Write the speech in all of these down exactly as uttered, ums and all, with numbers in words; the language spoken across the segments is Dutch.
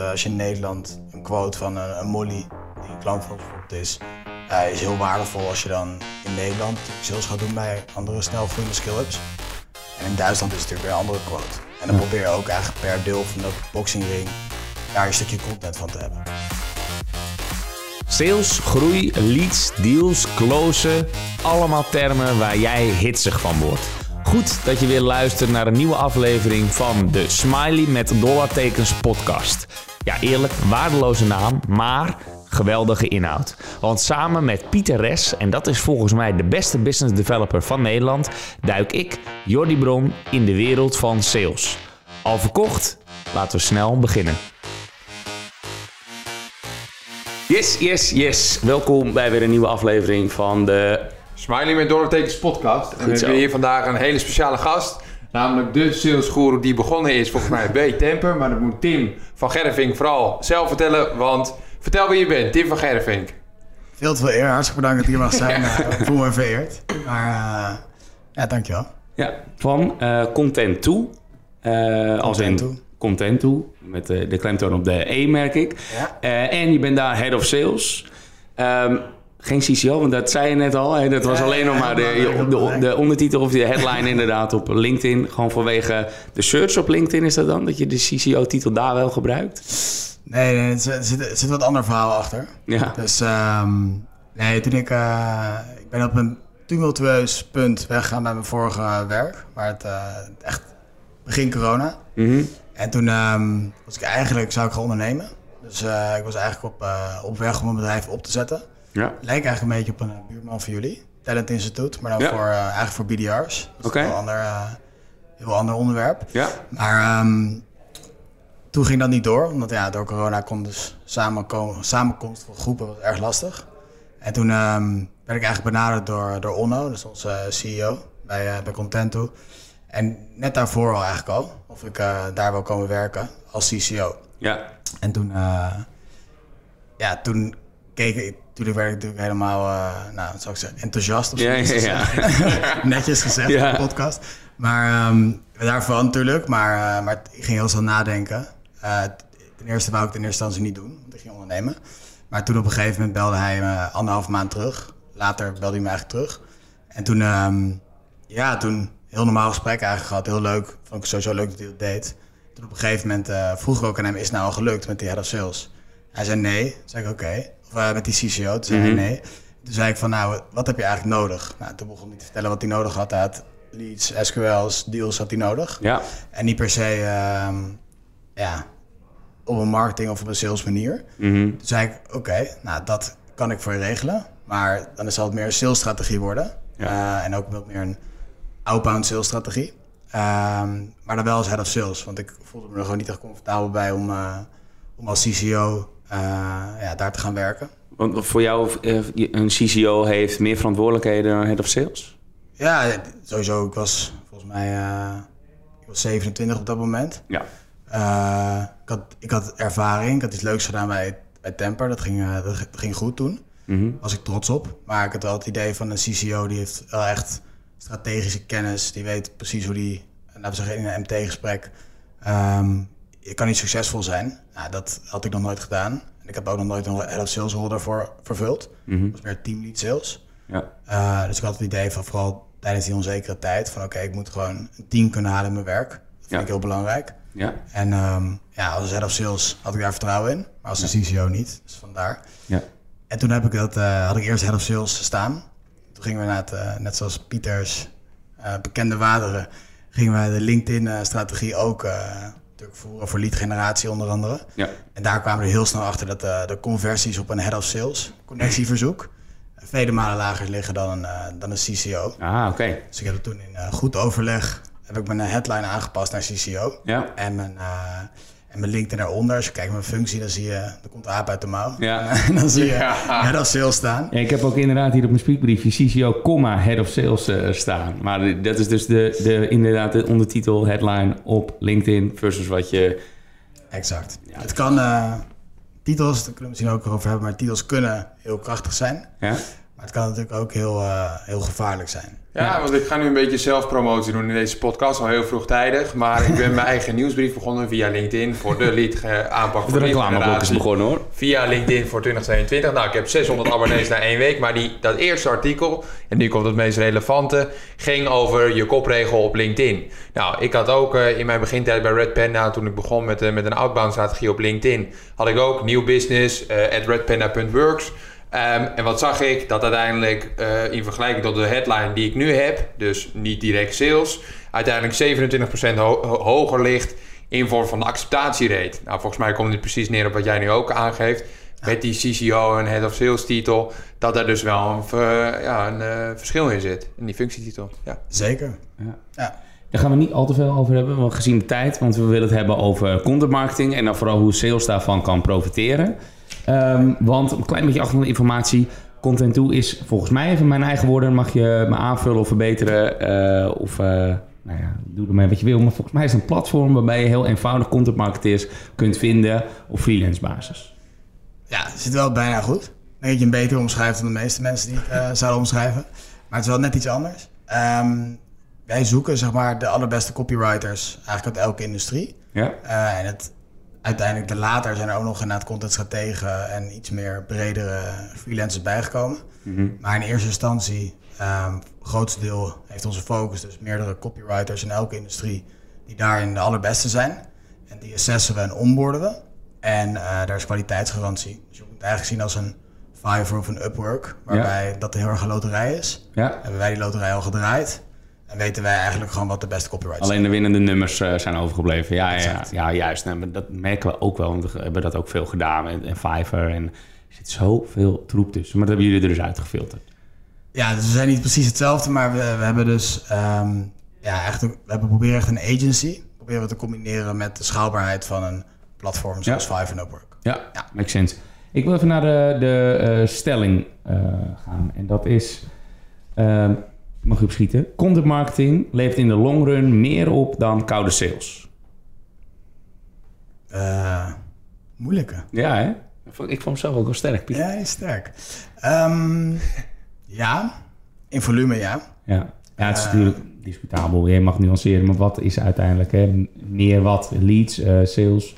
Als je in Nederland een quote van een, een Molly, die een klant van bijvoorbeeld is, uh, is heel waardevol als je dan in Nederland sales gaat doen bij andere snelgroeiende skill-ups. En in Duitsland is het natuurlijk weer een andere quote. En dan probeer je ook eigenlijk per deel van de boxingring daar een stukje content van te hebben. Sales, groei, leads, deals, closen, allemaal termen waar jij hitsig van wordt. Goed dat je weer luistert naar een nieuwe aflevering van de Smiley met dollartekens podcast. Ja, eerlijk, waardeloze naam, maar geweldige inhoud. Want samen met Pieter Res, en dat is volgens mij de beste business developer van Nederland, duik ik, Jordy Bron, in de wereld van sales. Al verkocht? Laten we snel beginnen. Yes, yes, yes. Welkom bij weer een nieuwe aflevering van de Smiley met dollartekens podcast. En we hebben hier vandaag een hele speciale gast. Namelijk de salesguru die begonnen is volgens mij bij Temper. Maar dat moet Tim van Gerving vooral zelf vertellen. Want vertel wie je bent, Tim van Gerving. Veel te veel eer. Hartstikke bedankt dat ik hier mag zijn. Ja. Ik voel me vereerd. Maar uh, ja, dankjewel. Ja, van uh, Contentoo. Uh, als in Contentoo. Met de, de klemtoon op de E, merk ik. Ja. Uh, en je bent daar head of sales. Um, Geen C C O, want dat zei je net al. Hè? Dat was ja, alleen nog ja, maar de, de, de, de ondertitel of de headline inderdaad op LinkedIn. Gewoon vanwege de search op LinkedIn is dat dan? Dat je de C C O-titel daar wel gebruikt? Nee, nee, er zit, er zit wat ander verhaal achter. Ja. Dus um, nee, toen ik... Uh, ik ben op een tumultueus punt weggegaan bij mijn vorige werk. Maar het uh, echt begin corona. Mm-hmm. En toen um, was ik eigenlijk, zou ik gaan ondernemen. Dus uh, ik was eigenlijk op, uh, op weg om een bedrijf op te zetten. Ja. Lijkt eigenlijk een beetje op een buurman van jullie, Talent Institute, maar dan ja. voor, uh, eigenlijk voor B D R's. Dat okay. is een ander, uh, heel ander onderwerp. Ja. Maar um, toen ging dat niet door, omdat ja, door corona kon dus samenkomen, samenkomst van groepen was erg lastig. En toen um, werd ik eigenlijk benaderd door, door Onno, dus onze C E O bij, uh, bij Contentoo. En net daarvoor al eigenlijk al, of ik uh, daar wil komen werken als C C O. Ja. En toen, uh, ja, toen keek ik... Natuurlijk werd ik natuurlijk helemaal, uh, nou, zou ik zeggen, enthousiast of zo. Ja, ja, ja. Netjes gezegd ja. in de podcast. Maar um, daarvan natuurlijk, maar, uh, maar ik ging heel snel nadenken. Uh, ten eerste wou ik het in eerste instantie niet doen, want ik ging ondernemen. Maar toen op een gegeven moment belde hij me anderhalf maand terug. Later belde hij me eigenlijk terug. En toen, um, ja, toen heel normaal gesprek eigenlijk gehad. Heel leuk, vond ik sowieso leuk dat hij dat deed. Toen op een gegeven moment uh, vroeg ik ook aan hem, is het nou al gelukt met die head of sales? Hij zei nee, toen zei ik oké. Okay. Uh, met die C C O, toen zei hij mm-hmm. nee. Toen zei ik van, nou, wat heb je eigenlijk nodig? Nou, toen begon hij te vertellen wat hij nodig had. had leads, S Q L's, deals had hij nodig. Ja. En niet per se um, ja, op een marketing of op een sales manier. Mm-hmm. Toen zei ik, oké, okay, nou, dat kan ik voor je regelen. Maar dan zal het meer een sales strategie worden. Ja. Uh, en ook wat meer een outbound sales strategie. Um, maar dan wel als head of sales. Want ik voelde me er gewoon niet echt comfortabel bij om, uh, om als C C O... Uh, ja, daar te gaan werken. Want voor jou, een C C O heeft meer verantwoordelijkheden dan head of sales? Ja, sowieso. Ik was volgens mij uh, ik was zevenentwintig op dat moment. Ja. Uh, ik, had, ik had ervaring. Ik had iets leuks gedaan bij, bij Temper. Dat ging, uh, dat ging goed toen. Mm-hmm. Was ik trots op. Maar ik had wel het idee van een C C O die heeft wel echt strategische kennis. Die weet precies hoe die, laten we zeggen, in een M T-gesprek... Um, je kan niet succesvol zijn. Nou, dat had ik nog nooit gedaan. En ik heb ook nog nooit een head of sales rol daarvoor vervuld. Mm-hmm. Dat was meer teamlead sales. Ja. Uh, dus ik had het idee van vooral tijdens die onzekere tijd... van oké, okay, ik moet gewoon een team kunnen halen in mijn werk. Dat vind ja. ik heel belangrijk. Ja. En um, ja, als head of sales had ik daar vertrouwen in. Maar als een ja. C C O niet, dus vandaar. Ja. En toen heb ik dat, uh, had ik eerst head of sales staan. Toen gingen we naar het, uh, net zoals Pieters uh, bekende wateren... gingen we de LinkedIn-strategie ook... Uh, Voor, voor lead generatie onder andere. Ja. En daar kwamen we heel snel achter dat uh, de conversies op een head of sales connectieverzoek vele malen lager liggen dan een, uh, dan een C C O. Ah, oké. Okay. Dus ik heb het toen in uh, goed overleg heb ik mijn headline aangepast naar C C O. Ja. En mijn, uh, en mijn LinkedIn daaronder. Als je kijkt naar mijn functie, dan zie je, dan komt de aap uit de mouw. Ja. En dan zie je ja. head of sales staan. Ja, ik heb ook inderdaad hier op mijn speakbriefje C C O, head of sales uh, staan. Maar dat is dus de, de, inderdaad de ondertitel, headline op LinkedIn versus wat je... Exact. Ja. Het kan, uh, titels, daar kunnen we misschien ook over hebben, maar titels kunnen heel krachtig zijn. Ja. Maar het kan natuurlijk ook heel, uh, heel gevaarlijk zijn. Ja, ja, want ik ga nu een beetje zelfpromotie doen in deze podcast, al heel vroegtijdig. Maar ik ben mijn eigen nieuwsbrief begonnen via LinkedIn voor de lead aanpak. De reclameblok is begonnen hoor. Via LinkedIn voor twintig tweeëntwintig. Nou, ik heb zeshonderd abonnees na één week. Maar die, dat eerste artikel, en nu komt het meest relevante, ging over je kopregel op LinkedIn. Nou, ik had ook uh, in mijn begintijd bij Red Panda, toen ik begon met, uh, met een outbound strategie op LinkedIn, had ik ook nieuw business uh, at redpanda punt works. Um, en wat zag ik? Dat uiteindelijk uh, in vergelijking tot de headline die ik nu heb, dus niet direct sales, uiteindelijk zevenentwintig procent ho- hoger ligt in vorm van de acceptatierate. Nou, volgens mij komt dit precies neer op wat jij nu ook aangeeft. Met die C C O en Head of Sales titel, dat daar dus wel een, ver, ja, een uh, verschil in zit, in die functietitel. Ja. Zeker. Ja. Ja. Daar gaan we niet al te veel over hebben, want gezien de tijd, want we willen het hebben over content marketing en dan vooral hoe sales daarvan kan profiteren. Um, want een klein beetje achtergrondinformatie. Contentoo is volgens mij, even mijn eigen woorden, mag je me aanvullen of verbeteren. Uh, of uh, nou ja, doe ermee wat je wil. Maar volgens mij is het een platform waarbij je heel eenvoudig contentmarketeers kunt vinden op freelance basis. Ja, het zit wel bijna goed. Ik denk dat je hem beter omschrijft dan de meeste mensen die het uh, zouden omschrijven. Maar het is wel net iets anders. Um, wij zoeken zeg maar de allerbeste copywriters eigenlijk uit elke industrie. Ja. Uh, en het... Uiteindelijk de later zijn er ook nog inderdaad contentstrategen en iets meer bredere freelancers bijgekomen. Mm-hmm. Maar in eerste instantie, um, grootste deel heeft onze focus dus meerdere copywriters in elke industrie die daarin de allerbeste zijn. En die assessen we en onboarden we. En uh, daar is kwaliteitsgarantie. Dus je moet het eigenlijk zien als een Fiverr of een Upwork, waarbij ja. dat heel erg een loterij is. Ja. Hebben wij die loterij al gedraaid? En weten wij eigenlijk gewoon wat de beste copyrights zijn. Alleen de winnende nummers uh, zijn overgebleven. Ja, ja, ja, juist. Nou, dat merken we ook wel. Want we hebben dat ook veel gedaan. En, en Fiverr. En er zit zoveel troep tussen. Maar dat hebben jullie er dus uitgefilterd. Ja, dus we zijn niet precies hetzelfde. Maar we, we hebben dus... Um, ja, echt, we hebben proberen echt een agency. Proberen we te combineren met de schaalbaarheid van een platform zoals ja. Fiverr en Upwork. Ja, ja, makes sense. Ik wil even naar de, de uh, stelling uh, gaan. En dat is... Uh, mag je opschieten. Content marketing levert in de long run meer op dan koude sales. Uh, moeilijke. Ja, hè? Ik vond hem zelf ook wel sterk, Pieter. Ja, hij is sterk. Um, ja, in volume ja. Ja, ja het is uh, natuurlijk discutabel. Je mag nuanceren, maar wat is uiteindelijk hè? Meer wat? Leads, uh, sales? Ja.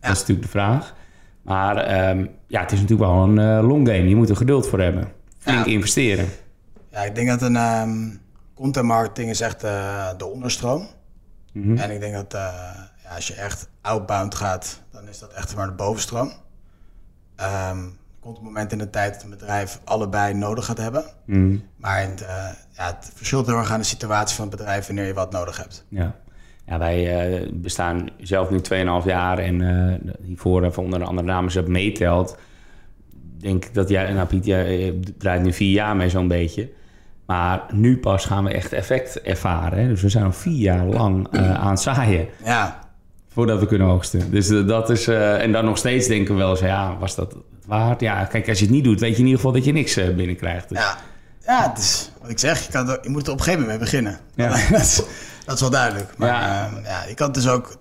Dat is natuurlijk de vraag. Maar um, ja, het is natuurlijk wel een uh, long game. Je moet er geduld voor hebben. Flink ja. investeren. Ja, ik denk dat een um, content marketing is echt uh, de onderstroom. Mm-hmm. En ik denk dat uh, ja, als je echt outbound gaat, dan is dat echt maar de bovenstroom. Um, er komt een moment in de tijd dat een bedrijf allebei nodig gaat hebben. Mm-hmm. Maar het, uh, ja, het verschilt heel erg aan de situatie van het bedrijf wanneer je wat nodig hebt. Ja, ja wij uh, bestaan zelf nu twee komma vijf jaar en uh, hiervoor even onder een andere naam als je dat meetelt. Ik denk dat jij, nou Piet, jij draait nu vier jaar mee zo'n beetje. Maar nu pas gaan we echt effect ervaren. Hè? Dus we zijn al vier jaar lang uh, aan het zaaien. Ja. Voordat we kunnen oogsten. Dus uh, dat is... Uh, en dan nog steeds denken we wel eens... Ja, was dat het waard? Ja, kijk, als je het niet doet... weet je in ieder geval dat je niks uh, binnenkrijgt. Dus. Ja, ja, het is wat ik zeg. Je, kan, je moet er op een gegeven moment mee beginnen. Ja. dat, is, dat is wel duidelijk. Maar ja. Uh, ja, je kan het dus ook...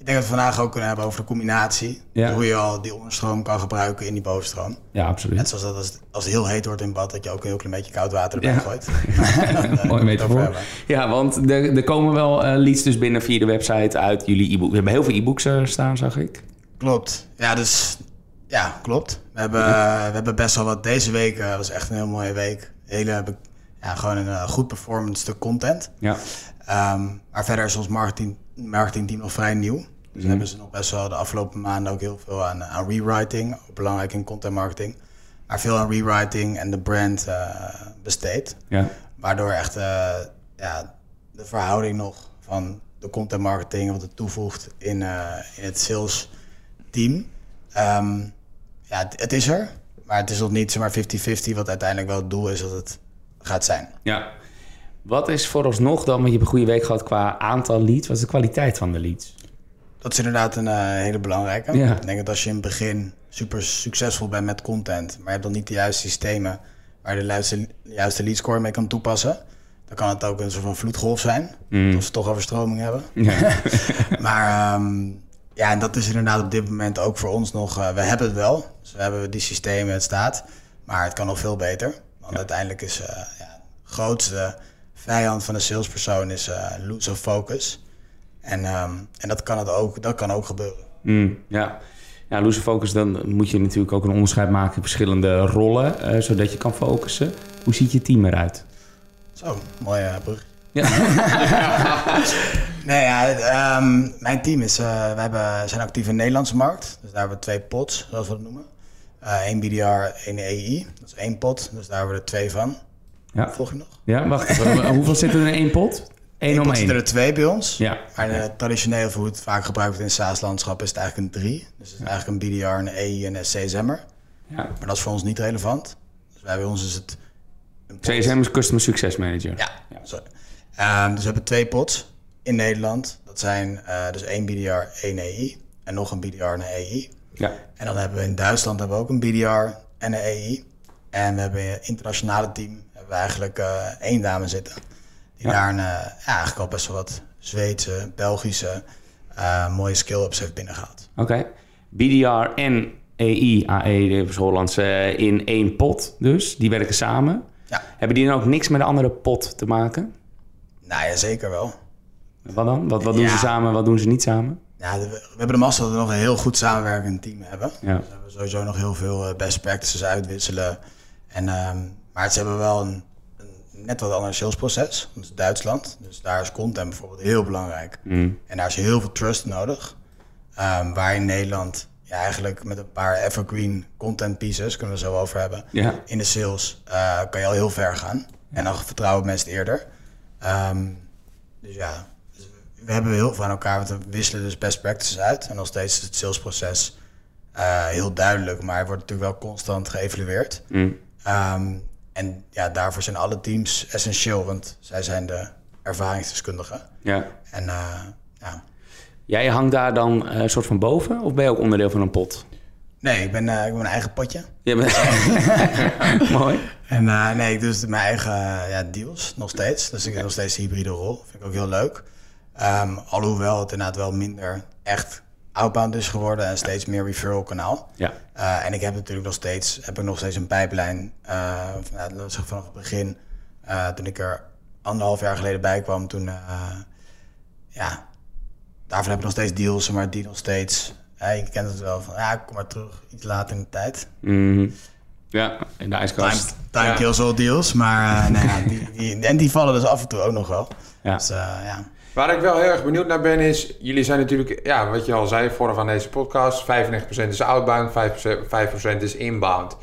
Ik denk dat we vandaag ook kunnen hebben over de combinatie. Ja. Dus hoe je al die onderstroom kan gebruiken in die bovenstroom. Ja, absoluut. Net zoals dat als het, als het heel heet wordt in bad, dat je ook een heel klein beetje koud water erbij ja. gooit. dan, mooi metafoor. Ja, want er, er komen wel uh, leads dus binnen via de website uit jullie e-book. We hebben heel veel e-books uh, staan, zag ik. Klopt. Ja, dus ja, klopt. We hebben, uh, we hebben best wel wat deze week. Uh, was echt een heel mooie week. Hele, ja, gewoon een uh, goed performance stuk content. Ja. Um, maar verder is ons marketing marketingteam nog vrij nieuw. Dus mm-hmm. hebben ze nog best wel de afgelopen maanden ook heel veel aan, aan rewriting. Ook belangrijk in content marketing. Maar veel aan rewriting en de brand uh, besteed. Ja. Waardoor echt uh, ja, de verhouding nog van de content marketing... wat het toevoegt in, uh, in het sales team. Um, ja, het, het is er. Maar het is nog niet zomaar fifty fifty. Wat uiteindelijk wel het doel is dat het gaat zijn. Ja. Wat is vooralsnog dan, want je hebt een goede week gehad qua aantal leads. Wat is de kwaliteit van de leads? Dat is inderdaad een uh, hele belangrijke. Ja. Ik denk dat als je in het begin super succesvol bent met content... maar je hebt dan niet de juiste systemen waar je de juiste, juiste leadscore mee kan toepassen... dan kan het ook een soort van vloedgolf zijn. Mm. Of ze toch overstroming hebben. Ja. maar um, ja, en dat is inderdaad op dit moment ook voor ons nog... Uh, we hebben het wel, dus we hebben die systemen, het staat. Maar het kan nog veel beter. Want ja. uiteindelijk is uh, ja, de grootste vijand van de salespersoon is uh, lose of focus. En, um, en dat kan het ook, dat kan ook gebeuren. Mm, ja. ja, lose of focus, dan moet je natuurlijk ook een onderscheid maken in verschillende rollen, uh, zodat je kan focussen. Hoe ziet je team eruit? Zo, mooie uh, brug. Ja. nee, ja, um, mijn team is, uh, we hebben, zijn actief in de Nederlandse markt. Dus daar hebben we twee pots, zoals we dat noemen. Eén uh, B D R, één E I. Dat is één pot, dus daar hebben we er twee van. Ja. Volg je nog? Ja, wacht even. Hoeveel zitten er in één pot? Eén Eén om pot één. Zitten er twee bij ons. Ja. Maar uh, traditioneel, hoe het vaak gebruikt wordt in het SaaS-landschap, is het eigenlijk een drie. Dus het is ja. eigenlijk een B D R, een E I en een C S M'er. Ja. Maar dat is voor ons niet relevant. Dus wij bij ons is het... C S M is Customer Success Manager. Ja, ja. sorry. Uh, dus we hebben twee pots in Nederland. Dat zijn uh, dus één B D R, één E I en nog een B D R en een E I. Ja. En dan hebben we in Duitsland hebben we ook een B D R en een E I. En we hebben in het internationale team hebben we eigenlijk uh, één dame zitten. Die ja. daar een, uh, ja, eigenlijk al best wel wat Zweedse, Belgische uh, mooie skill-ups heeft binnengehaald. Oké, okay. B D R en E I, A E, de Hollandse, in één pot dus. Die werken samen. Ja. Hebben die dan ook niks met de andere pot te maken? Nou ja, zeker wel. Wat dan? Wat, wat doen ja. ze samen, wat doen ze niet samen? Ja, we, we hebben de massa dat we nog een heel goed samenwerkend team hebben. Ja. Dus we hebben sowieso nog heel veel best practices uitwisselen. En, um, maar ze hebben wel een, een net wat ander salesproces. Dat is Duitsland. Dus daar is content bijvoorbeeld heel belangrijk. Mm. En daar is heel veel trust nodig. Um, waar in Nederland ja, eigenlijk met een paar evergreen content pieces, kunnen we er zo over hebben. Ja. In de sales uh, kan je al heel ver gaan. Ja. En dan vertrouwen mensen het eerder. Um, dus ja, we hebben heel veel aan elkaar, want we wisselen dus best practices uit. En nog steeds is het salesproces uh, heel duidelijk, maar het wordt natuurlijk wel constant geëvalueerd. Mm. Um, en ja, daarvoor zijn alle teams essentieel, want zij zijn de ervaringsdeskundigen. Ja. En uh, ja. Jij hangt daar dan een uh, soort van boven of ben je ook onderdeel van een pot? Nee, ik ben, uh, ik ben mijn eigen potje. Je bent... Mooi. En uh, nee, ik doe dus mijn eigen uh, ja, deals nog steeds. Dus ik heb nog steeds de hybride rol. Vind ik ook heel leuk. Um, alhoewel het inderdaad wel minder echt outbound is geworden en steeds meer referral kanaal. Ja. Uh, en ik heb natuurlijk nog steeds, heb ik nog steeds een pijplijn. Uh, van, vanaf het begin, uh, toen ik er anderhalf jaar geleden bij kwam, toen uh, ja, daarvan heb ik nog steeds deals, maar die nog steeds. Ja, je kent het wel van, ja, kom maar terug, iets later in de tijd. Mm-hmm. Ja, in de ijskast. Time, time ja. kills all deals, maar uh, nee, ja, die, die, en die vallen dus af en toe ook nog wel. Ja. Dus, uh, ja. Waar ik wel heel erg benieuwd naar ben is, jullie zijn natuurlijk, ja, wat je al zei, vooraf aan deze podcast, vijfennegentig procent is outbound, vijf procent, vijf procent is inbound.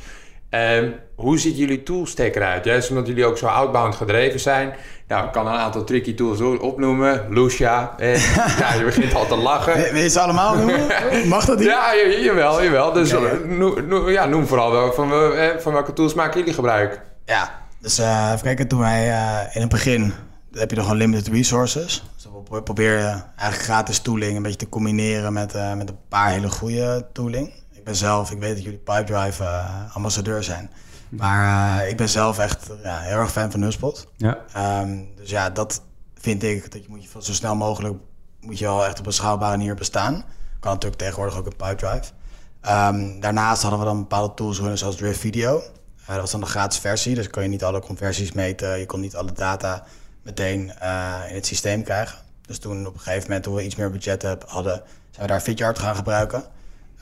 Um, hoe ziet jullie toolstack eruit? Juist omdat jullie ook zo outbound gedreven zijn. Nou, ik kan een aantal tricky tools opnoemen. Lucia. Eh, ja, je begint al te lachen. Wil je ze allemaal noemen? Mag dat niet? Ja, jawel, jawel. Dus ja, ja. No, no, ja, noem vooral wel van, eh, van welke tools maken jullie gebruik? Ja, dus uh, even kijken. Toen wij uh, in het begin heb je nog gewoon limited resources. Dus dan probeer je eigenlijk gratis tooling een beetje te combineren met, uh, met een paar hele goede tooling. Ik ben zelf, ik weet dat jullie Pipedrive uh, ambassadeur zijn. Maar uh, ik ben zelf echt ja, heel erg fan van HubSpot. Ja. Um, dus ja, dat vind ik, dat je moet je zo snel mogelijk, moet je al echt op een schaalbare manier bestaan. Kan natuurlijk tegenwoordig ook in Pipedrive. Um, daarnaast hadden we dan bepaalde tools zoals Drift Video. Uh, dat was dan de gratis versie, dus kon je niet alle conversies meten. Je kon niet alle data meteen uh, in het systeem krijgen. Dus toen op een gegeven moment, toen we iets meer budget hadden, zijn we daar Vidyard gaan gebruiken.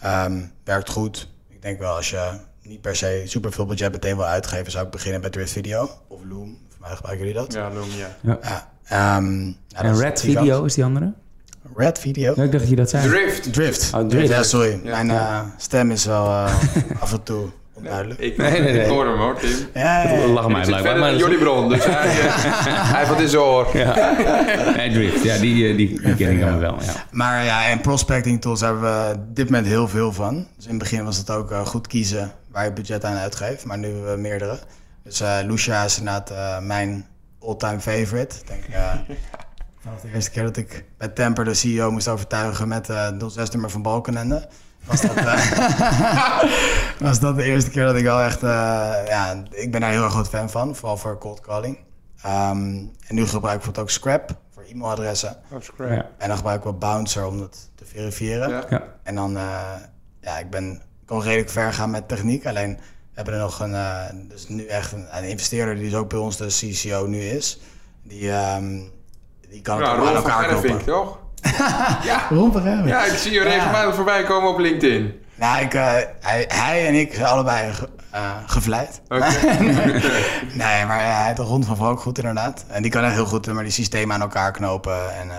Um, werkt goed. Ik denk wel, als je niet per se super veel budget meteen wil uitgeven, zou ik beginnen met Red Video of Loom. Voor mij gebruiken jullie dat. Ja, Loom, ja. ja. ja um, nou, en Red Video gigant. Is die andere? Red Video? Ja, ik dacht dat je dat zei. Drift. Drift. Oh, Drift. Ja, sorry. Ja. Mijn uh, stem is wel uh, af en toe onduidelijk. Nee, ik, nee, nee, nee. Ik hoor hem hoor, Tim. Ja, ja, ja. Lach mij blijkbaar. Maar Jordy Bron, dus hij, hij heeft wat in zijn oor. Ja. En Drift, ja, die, die, die ken ik dan wel. Ja. Maar ja, en prospecting tools hebben we op dit moment heel veel van. Dus in het begin was het ook uh, goed kiezen waar je budget aan uitgeeft. Maar nu hebben we meerdere. Dus uh, Lucia is inderdaad uh, mijn all-time favorite. Ik denk, uh, vanaf de eerste keer dat ik bij Temper de C E O moest overtuigen met uh, nul zes nummer van Balkenende. Was dat, uh, was dat de eerste keer dat ik al echt... Uh, ja, ik ben daar heel erg groot fan van. Vooral voor cold calling. Um, en nu gebruik ik ook Scrap voor e-mailadressen. Oh, Scrap. Ja. En dan gebruik ik wel Bouncer om dat te verifiëren. Ja. Ja. En dan... Uh, ja, ik ben, kon redelijk ver gaan met techniek. Alleen hebben er nog een, uh, dus nu echt een, een investeerder die dus ook bij ons de C C O nu is. Die, um, die kan nou, het aan elkaar kopen. Toch? Ja, rompen, ja, ik zie je regelmatig ja. voorbij komen op LinkedIn. Nou, ik, uh, hij, hij en ik zijn allebei ge, uh, gevleid. Okay. Nee, maar ja, hij heeft de grond van ook goed inderdaad. En die kan echt heel goed maar die systemen aan elkaar knopen. En, uh,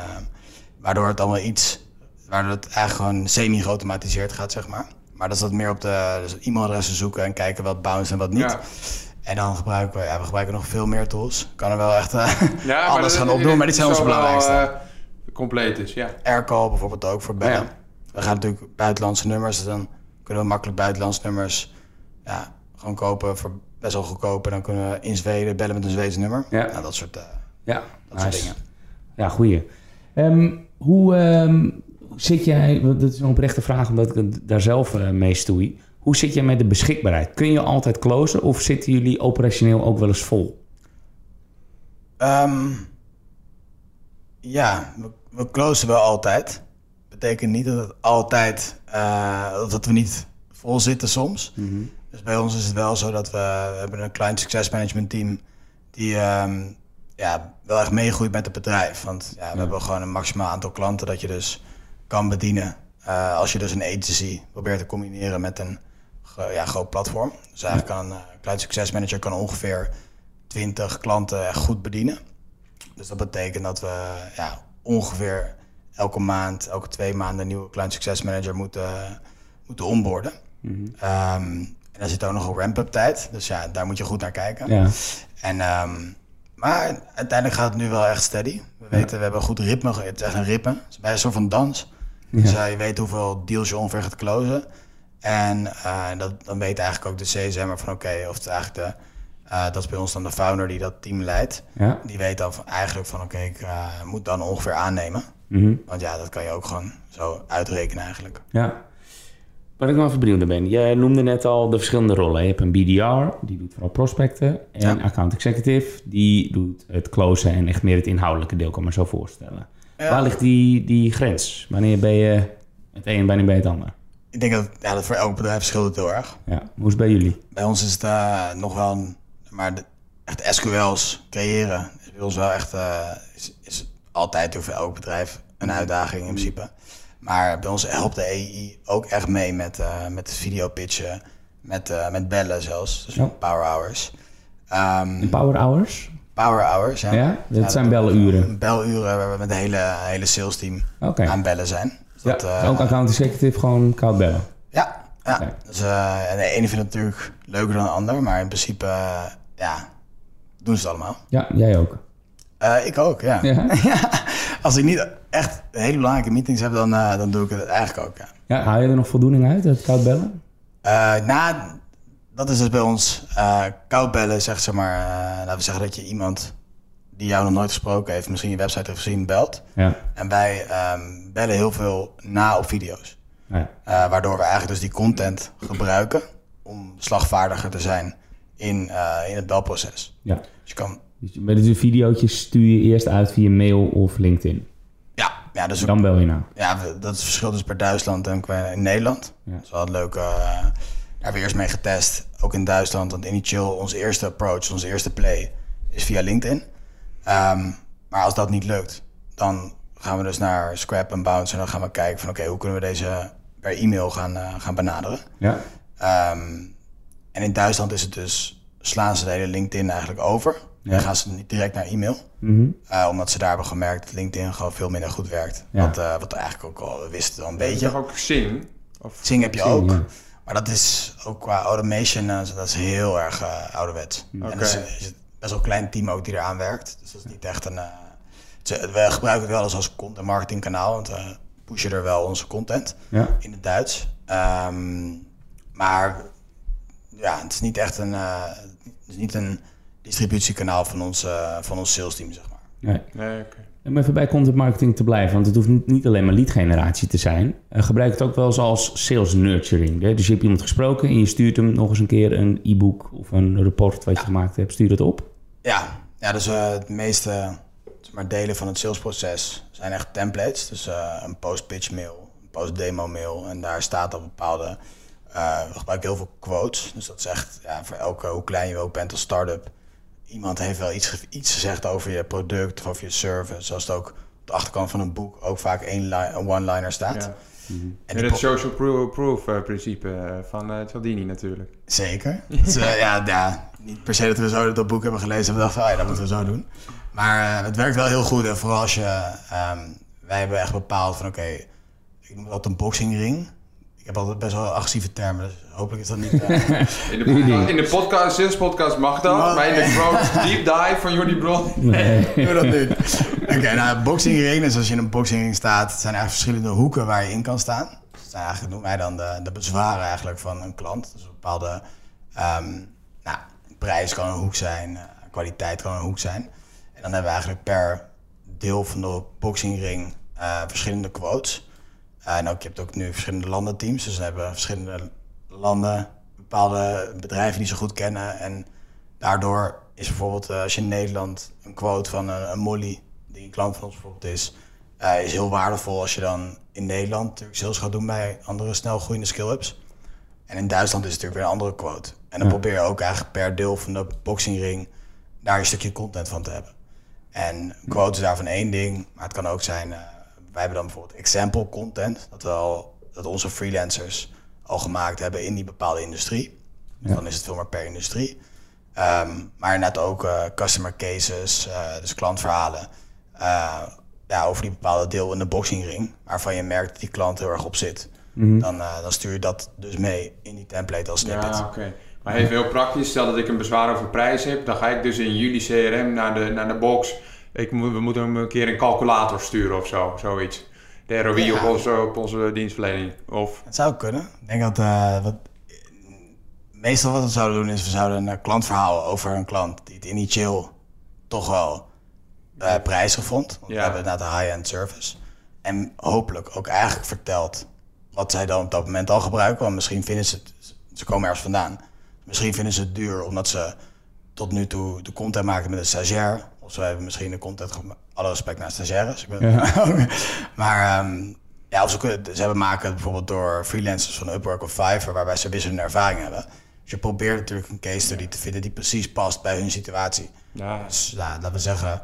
waardoor het allemaal iets... Waardoor het eigenlijk gewoon semi-geautomatiseerd gaat, zeg maar. Maar dat is dat meer op de dus e-mailadressen zoeken en kijken wat bounce en wat niet. Ja. En dan gebruiken we... Ja, we gebruiken nog veel meer tools. Kan er wel echt uh, ja, alles dat, gaan opdoen, dit, maar dit zijn onze belangrijkste. Wel, uh, compleet is, ja. Aircall bijvoorbeeld ook voor bellen. Ja. We gaan natuurlijk buitenlandse nummers, dus dan kunnen we makkelijk buitenlandse nummers ja, gewoon kopen voor best wel goedkoop. En dan kunnen we in Zweden bellen met een Zweeds nummer. Ja. Nou, dat soort, uh, ja, dat nice. soort dingen. Ja, goeie. Um, hoe um, zit jij, dat is een oprechte vraag omdat ik daar zelf uh, mee stoei. Hoe zit jij met de beschikbaarheid? Kun je altijd closen of zitten jullie operationeel ook wel eens vol? Um, ja, we, we closen wel altijd. Betekent niet dat het altijd uh, dat we niet vol zitten soms. Mm-hmm. Dus bij ons is het wel zo dat we, we hebben een client success management team die um, ja, wel echt meegroeit met het bedrijf. Want ja, we ja. hebben gewoon een maximaal aantal klanten dat je dus kan bedienen. Uh, als je dus een agency probeert te combineren met een ja, groot platform. Dus eigenlijk ja. kan een client success manager kan ongeveer twintig klanten echt goed bedienen. Dus dat betekent dat we ja, ongeveer... elke maand, elke twee maanden een nieuwe client success manager moeten, moeten onboarden. Mm-hmm. Um, en daar zit ook nog een ramp-up tijd. Dus ja, daar moet je goed naar kijken. Ja. En, um, maar uiteindelijk gaat het nu wel echt steady. We ja. weten, we hebben een goed ritme. Het is echt een ritme. Het is bij een soort van dans. Ja. Dus uh, je weet hoeveel deals je ongeveer gaat closen. En uh, dat, dan weet eigenlijk ook de C S M'er van oké, okay, of het eigenlijk de... Uh, dat is bij ons dan de founder die dat team leidt. Ja. Die weet dan van, eigenlijk van oké, okay, ik uh, moet dan ongeveer aannemen. Mm-hmm. Want ja, dat kan je ook gewoon zo uitrekenen eigenlijk. Ja. Wat ik wel even benieuwd ben. Jij noemde net al de verschillende rollen. Je hebt een B D R, die doet vooral prospecten. En ja. account executive, die doet het closen en echt meer het inhoudelijke deel, kan ik me zo voorstellen. Ja. Waar ligt die, die grens? Wanneer ben je het een en wanneer ben je het ander? Ik denk dat, ja, dat voor elk bedrijf verschilt het heel erg. Ja. Hoe is het bij jullie? Bij ons is het uh, nog wel een... Maar de, echt S Q L's creëren is bij ons wel echt... Uh, is, is altijd voor elk bedrijf een uitdaging in principe. Maar bij ons helpt de A I ook echt mee met, uh, met video pitchen, met, uh, met bellen zelfs. Dus ja. power hours. Um, power hours? Power hours, ja. ja dat ja, zijn dat bellenuren? Beluren waar we met het hele, hele sales team okay. aan bellen zijn. Dus ja, dat, uh, ook account executive gewoon koud bellen? Ja, ja. Okay. Dus, uh, en de ene vindt het natuurlijk leuker dan de ander, maar in principe... Uh, ja, doen ze het allemaal. Ja, jij ook. Uh, ik ook, ja. ja. Als ik niet echt hele belangrijke meetings heb, dan, uh, dan doe ik het eigenlijk ook, ja. ja. Haal je er nog voldoening uit, het koud bellen? Uh, nou, dat is dus bij ons. Uh, koud bellen, zeg, zeg maar, uh, laten we zeggen dat je iemand die jou nog nooit gesproken heeft, misschien je website heeft gezien, belt. Ja. En wij um, bellen heel veel na op video's. Ja. Uh, waardoor we eigenlijk dus die content gebruiken om slagvaardiger te zijn. In, uh, in het belproces. Ja. Dus je kan... Dus de video's stuur je eerst uit via mail of LinkedIn? Ja. ja dus dan bel je nou? Ja, dat verschilt dus per Duitsland en in Nederland. Ja. Dat is wel leuk. Uh, daar hebben we eerst mee getest. Ook in Duitsland. Want initieel, onze eerste approach, onze eerste play is via LinkedIn. Um, maar als dat niet lukt, dan gaan we dus naar Scrap en Bouncer. En dan gaan we kijken van oké, okay, hoe kunnen we deze per e-mail gaan, uh, gaan benaderen? Ja. Um, En in Duitsland is het dus, slaan ze de hele LinkedIn eigenlijk over. Ja. En gaan ze niet direct naar e-mail. Mm-hmm. Uh, omdat ze daar hebben gemerkt dat LinkedIn gewoon veel minder goed werkt. Ja. Wat, uh, wat eigenlijk ook al, we wisten al een beetje. Je hebt ook Zing? Of Zing heb je Zing, ook. Ja. Maar dat is ook qua automation, uh, dat is heel erg uh, ouderwets. Okay. En dat is, is het best wel een klein team ook die eraan werkt. Dus dat is niet echt een... Uh, het, we gebruiken het wel eens als content marketing kanaal. Want we uh, pushen er wel onze content ja. in het Duits. Um, maar... Ja, het is niet echt een, uh, het is niet een distributiekanaal van ons, uh, van ons sales team, zeg maar. Nee. nee okay. Om even bij content marketing te blijven, want het hoeft niet alleen maar lead generatie te zijn. Uh, gebruik het ook wel eens als sales nurturing. Hè? Dus je hebt iemand gesproken en je stuurt hem nog eens een keer een e-book of een rapport wat ja. je gemaakt hebt. Stuur het op. Ja, ja dus uh, het meeste zeg maar, delen van het salesproces zijn echt templates. Dus uh, een post-pitch mail, een post-demo mail en daar staat al bepaalde... Uh, we gebruiken heel veel quotes. Dus dat is echt, ja, voor elke, hoe klein je ook bent als start-up, iemand heeft wel iets, iets gezegd over je product of over je service. Zoals het ook op de achterkant van een boek ook vaak een, een one-liner staat. Ja. Mm-hmm. En het social proof, proof uh, principe uh, van uh, Cialdini natuurlijk. Zeker. Dus, uh, ja, ja, niet per se dat we zo dat boek hebben gelezen en dachten, oh ja, dat moeten we zo doen. Maar uh, het werkt wel heel goed. En vooral als je, um, wij hebben echt bepaald van oké, okay, ik noem dat een boxingring. Ik heb altijd best wel agressieve termen, dus hopelijk is dat niet... Uh... In, de, uh, in de podcast, sinds podcast mag dat, maar, maar in de groot deep dive van Jordy Bron. Nee, doe dat niet. Oké, okay, nou, boxingring, dus als je in een boxingring staat, het zijn eigenlijk verschillende hoeken waar je in kan staan. Dus dat zijn eigenlijk, noemen wij dan de, de bezwaren eigenlijk van een klant. Dus een bepaalde um, nou, prijs kan een hoek zijn, kwaliteit kan een hoek zijn. En dan hebben we eigenlijk per deel van de boxingring uh, verschillende quotes. Uh, en ook, je hebt ook nu verschillende landenteams. Dus we hebben verschillende landen, bepaalde bedrijven die ze goed kennen. En daardoor is bijvoorbeeld, uh, als je in Nederland een quote van een, een Molly, die een klant van ons bijvoorbeeld is, uh, is heel waardevol als je dan in Nederland natuurlijk sales gaat doen bij andere snel groeiende skill-ups. En in Duitsland is het natuurlijk weer een andere quote. En dan ja. probeer je ook eigenlijk per deel van de boxingring daar een stukje content van te hebben. En quote is daarvan één ding, maar het kan ook zijn... Uh, wij hebben dan bijvoorbeeld example content, dat, we al, dat onze freelancers al gemaakt hebben in die bepaalde industrie. Ja. Dan is het veel meer per industrie. Um, maar net ook uh, customer cases, uh, dus klantverhalen, uh, ja, over die bepaalde deel in de boxingring, waarvan je merkt dat die klant heel erg op zit. Mm-hmm. Dan, uh, dan stuur je dat dus mee in die template als snippet. Ja, okay. Maar even heel praktisch, stel dat ik een bezwaar over prijs heb, dan ga ik dus in jullie C R M naar de, naar de box. Ik, we moeten hem een keer een calculator sturen of zo, zoiets. De R O I ja. op, onze, op onze dienstverlening. Of... Het zou kunnen. Ik denk dat uh, wat, meestal wat we zouden doen is, we zouden een klantverhaal over een klant die het initieel toch wel uh, prijzig vond. Want ja. we hebben het naar de high-end service. En hopelijk ook eigenlijk verteld wat zij dan op dat moment al gebruiken. Want misschien vinden ze het, ze komen ergens vandaan. Misschien vinden ze het duur omdat ze tot nu toe de content maakten met een stagiair. Of zo hebben we misschien de content gemaakt. Alle respect naar stagiaires. Ik ben ja. maar um, ja, of ze, ze hebben maken bijvoorbeeld door freelancers van Upwork of Fiverr, waarbij ze wisselende ervaring hebben. Dus je probeert natuurlijk een case study ja. te vinden die precies past bij hun situatie. Ja. Dus nou, laten we zeggen,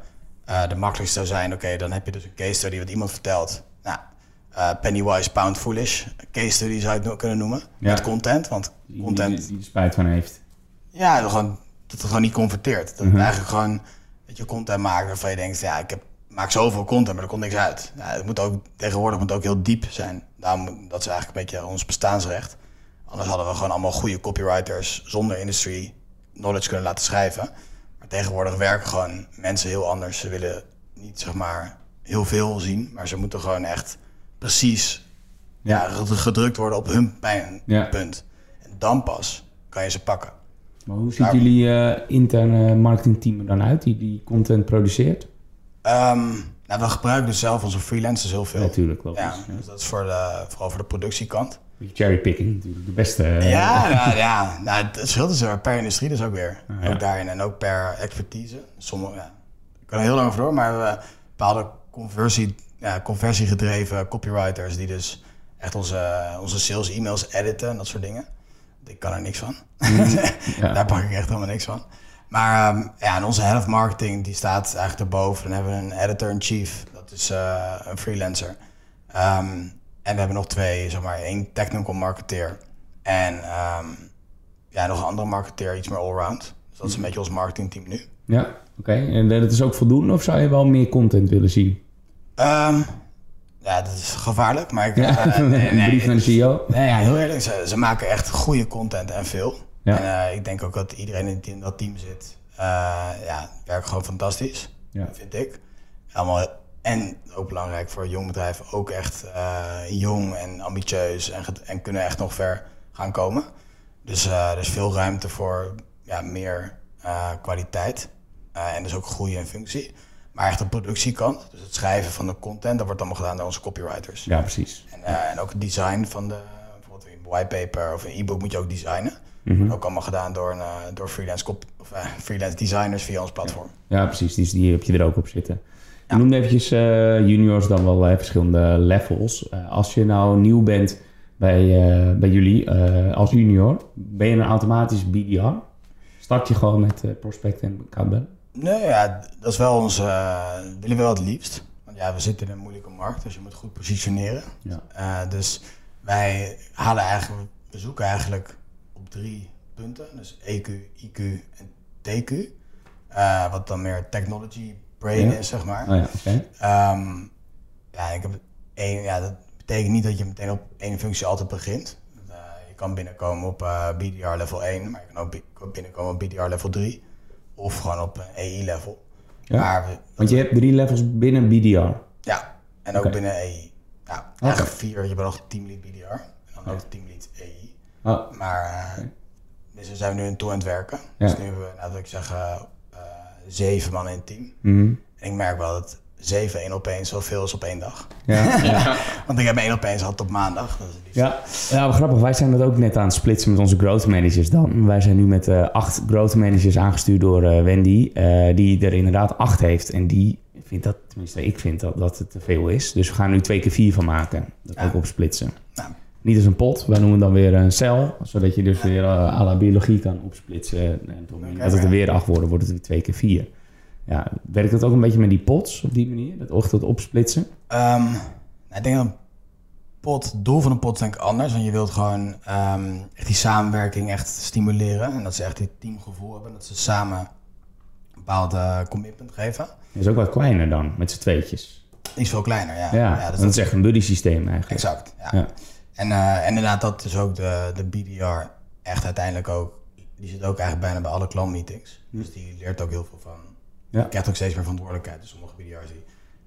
uh, de makkelijkste zou zijn, oké, okay, dan heb je dus een case study wat iemand vertelt. Nou, uh, Pennywise, Pound Foolish. Case study zou je het kunnen noemen. Ja. Met content, want content... Die, die er spijt van heeft. Ja, dat, gewoon, dat het gewoon niet converteert. Dat het uh-huh. eigenlijk gewoon... Dat je content maakt waarvan je denkt, ja, ik heb, maak zoveel content, maar er komt niks uit. Ja, het moet ook, tegenwoordig moet het ook heel diep zijn. Daarom, dat is eigenlijk een beetje ons bestaansrecht. Anders hadden we gewoon allemaal goede copywriters zonder industry knowledge kunnen laten schrijven. Maar tegenwoordig werken gewoon mensen heel anders. Ze willen niet, zeg maar, heel veel zien, maar ze moeten gewoon echt precies ja. Ja, gedrukt worden op hun pijnpunt. Ja. En dan pas kan je ze pakken. Maar hoe ziet nou, jullie uh, interne marketingteam er dan uit die die content produceert? Um, nou, we gebruiken dus zelf onze freelancers heel veel. Natuurlijk, wel. Ja, ja. Dus dat is voor de, vooral voor de productiekant. Cherrypicking, natuurlijk de beste. Uh, ja, nou, ja. Nou, het verschilt dus per industrie dus ook weer. Ah, ja. Ook daarin en ook per expertise. Sommige, ja, ik kan er heel lang over door, maar we hebben bepaalde conversie, ja, conversiegedreven copywriters die dus echt onze, onze sales e-mails editen en dat soort dingen. Ik kan er niks van. Ja. Daar pak ik echt helemaal niks van. Maar um, ja, en onze head of marketing, die staat eigenlijk erboven. Dan hebben we een editor-in-chief, dat is uh, een freelancer. Um, en we hebben nog twee, zeg maar, één technical marketeer. En um, ja, nog een andere marketeer, iets meer allround. Dus dat is een beetje ons marketingteam nu. Ja, oké. Okay. En dat is ook voldoende of zou je wel meer content willen zien? Um, Ja, dat is gevaarlijk, maar ik... Ja, uh, nee, een brief van de C E O. Nee, ja, heel eerlijk, ze, ze maken echt goede content en veel. Ja. En uh, ik denk ook dat iedereen in, in dat team zit, uh, ja, werkt gewoon fantastisch, ja. vind ik. Allemaal, en ook belangrijk voor een jong bedrijf, ook echt uh, jong en ambitieus en, en kunnen echt nog ver gaan komen. Dus uh, er is veel ruimte voor ja, meer uh, kwaliteit uh, en dus ook groei en functie. Maar echt de productiekant, dus het schrijven van de content, dat wordt allemaal gedaan door onze copywriters. Ja, precies. En, uh, ja. en ook het design van de, bijvoorbeeld een whitepaper of een e-book moet je ook designen. Mm-hmm. Ook allemaal gedaan door, een, door freelance, cop- of, uh, freelance designers via ons platform. Ja, ja precies. Die, die heb je er ook op zitten. Je ja. noemde eventjes uh, juniors dan wel uh, verschillende levels. Uh, als je nou nieuw bent... bij, uh, bij jullie uh, als junior, ben je een automatisch B D R? Start je gewoon met uh, prospecten en accountbellen? Nee, ja, dat is wel ons, uh, willen we wel het liefst. Want ja, we zitten in een moeilijke markt, dus je moet goed positioneren. Ja. Uh, dus wij halen eigenlijk, we zoeken eigenlijk op drie punten, dus E Q, I Q en T Q. Uh, wat dan meer technology brain ja. is, zeg maar. Oh ja, okay. um, ja, ik heb één, ja, dat betekent niet dat je meteen op één functie altijd begint. Uh, je kan binnenkomen op uh, B D R level één, maar je kan ook binnenkomen op B D R level drie. Of gewoon op E I level. Ja? Maar we, want je hebt drie levels binnen B D R? Ja, en ook okay. binnen E I. Ja, eigenlijk okay. vier. Je bent nog teamlead B D R en dan ook okay. teamlead E I. Oh. Maar uh, okay. dus we zijn nu een tool aan het werken. Ja. Dus nu hebben we, nou, ik zeg, uh, uh, zeven man in het team. Mm-hmm. En ik merk wel dat zeven één op één zoveel is op één dag. Ja. ja. Want ik heb één op één gehad op maandag. Dat is ja. ja, maar grappig. Wij zijn dat ook net aan het splitsen met onze growth managers dan. Wij zijn nu met uh, acht growth managers aangestuurd door uh, Wendy. Uh, die er inderdaad acht heeft. En die vindt dat, tenminste ik vind dat, dat het te veel is. Dus we gaan nu twee keer vier van maken. Dat ja. ook opsplitsen. Ja. Niet als een pot. Wij noemen dan weer een cel. Zodat je dus ja. weer uh, à la biologie kan opsplitsen. En tot okay, dat het er weer acht worden, wordt het weer twee keer vier. Ja, werkt dat ook een beetje met die pots op die manier? Dat ochtend opsplitsen? Um, ik denk dat een pot, het doel van een pot is denk ik anders. Want je wilt gewoon um, echt die samenwerking echt stimuleren. En dat ze echt dit teamgevoel hebben. Dat ze samen een bepaald uh, commitment geven. Dat is ook wat kleiner dan, met z'n tweetjes. Iets veel kleiner, ja. ja, ja dus dat is echt een buddy systeem eigenlijk. Exact, ja. ja. En, uh, en inderdaad, dat is ook de, de B D R echt uiteindelijk ook. Die zit ook eigenlijk bijna bij alle klantmeetings. Hm. Dus die leert ook heel veel van. Ja. Je krijgt ook steeds meer verantwoordelijkheid. Dus sommige B D R's die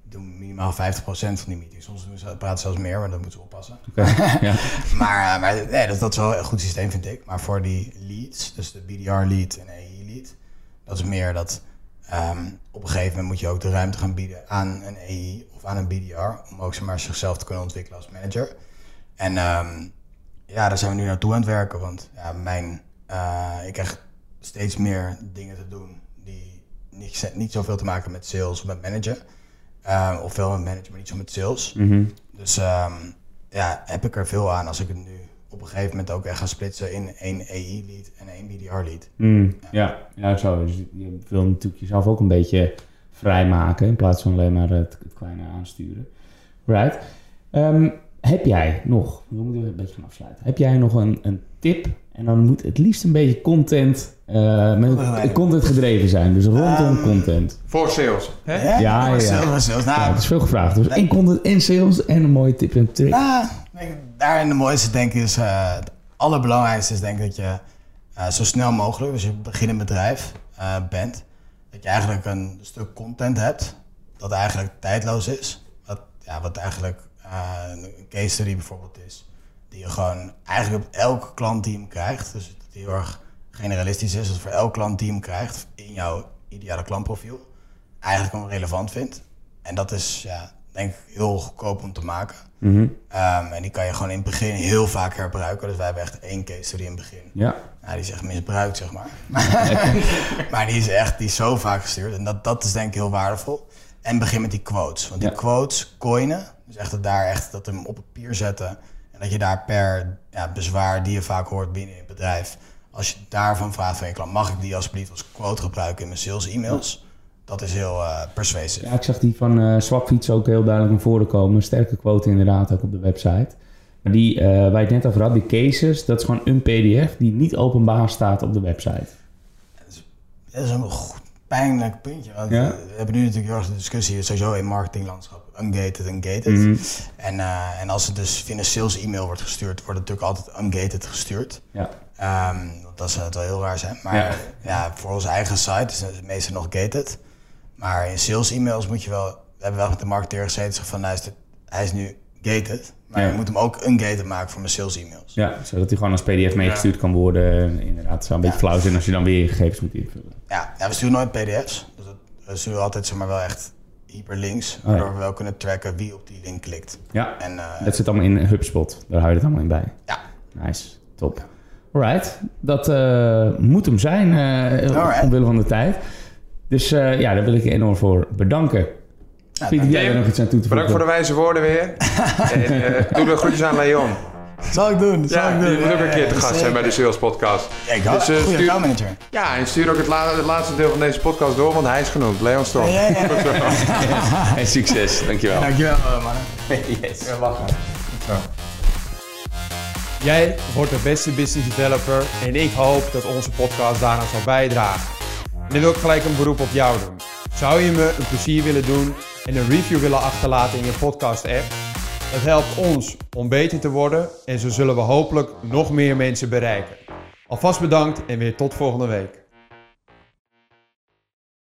doen minimaal vijftig procent van die meetings. Soms doen ze, praten ze zelfs meer, maar dat moeten ze oppassen. Okay, ja. maar maar nee, dat, dat is wel een goed systeem, vind ik. Maar voor die leads, dus de B D R-lead en E I-lead, dat is meer dat um, op een gegeven moment moet je ook de ruimte gaan bieden aan een E I of aan een B D R, om ook zeg maar, zichzelf te kunnen ontwikkelen als manager. En um, ja, daar zijn we nu naartoe aan het werken, want ja, mijn, uh, ik krijg steeds meer dingen te doen die Niet, niet zoveel te maken met sales of met managen. Uh, of wel met managen, maar niet zo met sales. Mm-hmm. Dus um, ja, heb ik er veel aan als ik het nu op een gegeven moment ook echt ga splitsen in één E I-lead en één B D R-lead. Mm, ja. Ja, ja, zo. Dus je wil natuurlijk jezelf ook een beetje vrijmaken in plaats van alleen maar het, het kleine aansturen. Right. Um, heb jij nog, we moeten een beetje gaan afsluiten, heb jij nog een, een tip? En dan moet het liefst een beetje content, uh, met oh, content gedreven zijn. Dus rondom um, content. Voor sales. Hè? Ja, ja, ja. Sales, sales. Nou, ja. Dat is veel gevraagd. Dus en content en sales en een mooie tip en trick. Nou, daarin de mooiste denk ik is, uh, het allerbelangrijkste is denk ik dat je uh, zo snel mogelijk, als je beginnend bedrijf uh, bent, dat je eigenlijk een stuk content hebt dat eigenlijk tijdloos is. Wat, ja, wat eigenlijk uh, een case study bijvoorbeeld is. Die je gewoon eigenlijk op elke klant die hem krijgt, dus dat die heel erg generalistisch is, dat voor elk klant die hem krijgt in jouw ideale klantprofiel, eigenlijk wel relevant vindt. En dat is, ja, denk ik, heel goedkoop om te maken. Mm-hmm. Um, en die kan je gewoon in het begin heel vaak herbruiken. Dus wij hebben echt één case study in het begin. Ja. Nou, die is echt misbruikt, zeg maar. maar die is echt, die is zo vaak gestuurd. En dat, dat is denk ik heel waardevol. En begin met die quotes. Want die ja. quotes coinen, dus echt dat daar echt, dat hem op papier zetten. En dat je daar per ja, bezwaar die je vaak hoort binnen het bedrijf, als je daarvan vraagt van je klant, mag ik die alsjeblieft als quote gebruiken in mijn sales e-mails? Dat is heel uh, persuasive. Ja, ik zag die van uh, Swapfiets ook heel duidelijk naar voren komen. Een sterke quote inderdaad, ook op de website. Maar die, uh, waar je het net over had, die cases, dat is gewoon een P D F die niet openbaar staat op de website. Dat is, dat is een goed, pijnlijk puntje. Want ja? We hebben nu natuurlijk heel erg de discussie sowieso in marketinglandschap. Ungated en gated. Mm-hmm. En, uh, en als het dus via een sales e-mail wordt gestuurd, wordt het natuurlijk altijd ungated gestuurd. Ja. Um, dat zou het wel heel raar zijn. Maar ja. ja, voor onze eigen site is het meestal nog gated. Maar in sales e-mails moet je wel, we hebben wel met de marketeer gezeten, zeg van luister, hij is nu gated, maar ja. je moet hem ook ungated maken voor mijn sales e-mails. Ja, zodat hij gewoon als P D F meegestuurd ja. kan worden. Inderdaad, het zou een beetje ja. flauw zijn als je dan weer je gegevens moet invullen. Ja, ja, we sturen nooit P D F's. Dus dat, we sturen altijd zeg maar wel echt hyperlinks, waardoor oh ja. we wel kunnen tracken wie op die link klikt. Ja, en, uh, dat zit allemaal in HubSpot. Daar hou je het allemaal in bij. Ja. Nice, top. Alright, dat uh, moet hem zijn, uh, omwille van de tijd. Dus uh, ja, daar wil ik je enorm voor bedanken. Ja, Pieter, jij er nog iets aan toe te voegen? Bedankt voor de wijze woorden weer. en, uh, doe de groetjes aan Leon. Zal ik doen, zal ja, ik doen. Je moet ook een keer te gast zijn bij de Sales Podcast. Ja, ik dus, uh, goede accountmanager. Ja, en stuur ook het, la het laatste deel van deze podcast door, want hij is genoemd. Leon Storm. Ja, ja, ja. En succes, dankjewel. Ja, dankjewel, uh, man. Yes. Ja, lachen. Zo. Jij wordt de beste business developer en ik hoop dat onze podcast daaraan zal bijdragen. En dan wil ik gelijk een beroep op jou doen. Zou je me een plezier willen doen en een review willen achterlaten in je podcast app? Het helpt ons om beter te worden en zo zullen we hopelijk nog meer mensen bereiken. Alvast bedankt en weer tot volgende week.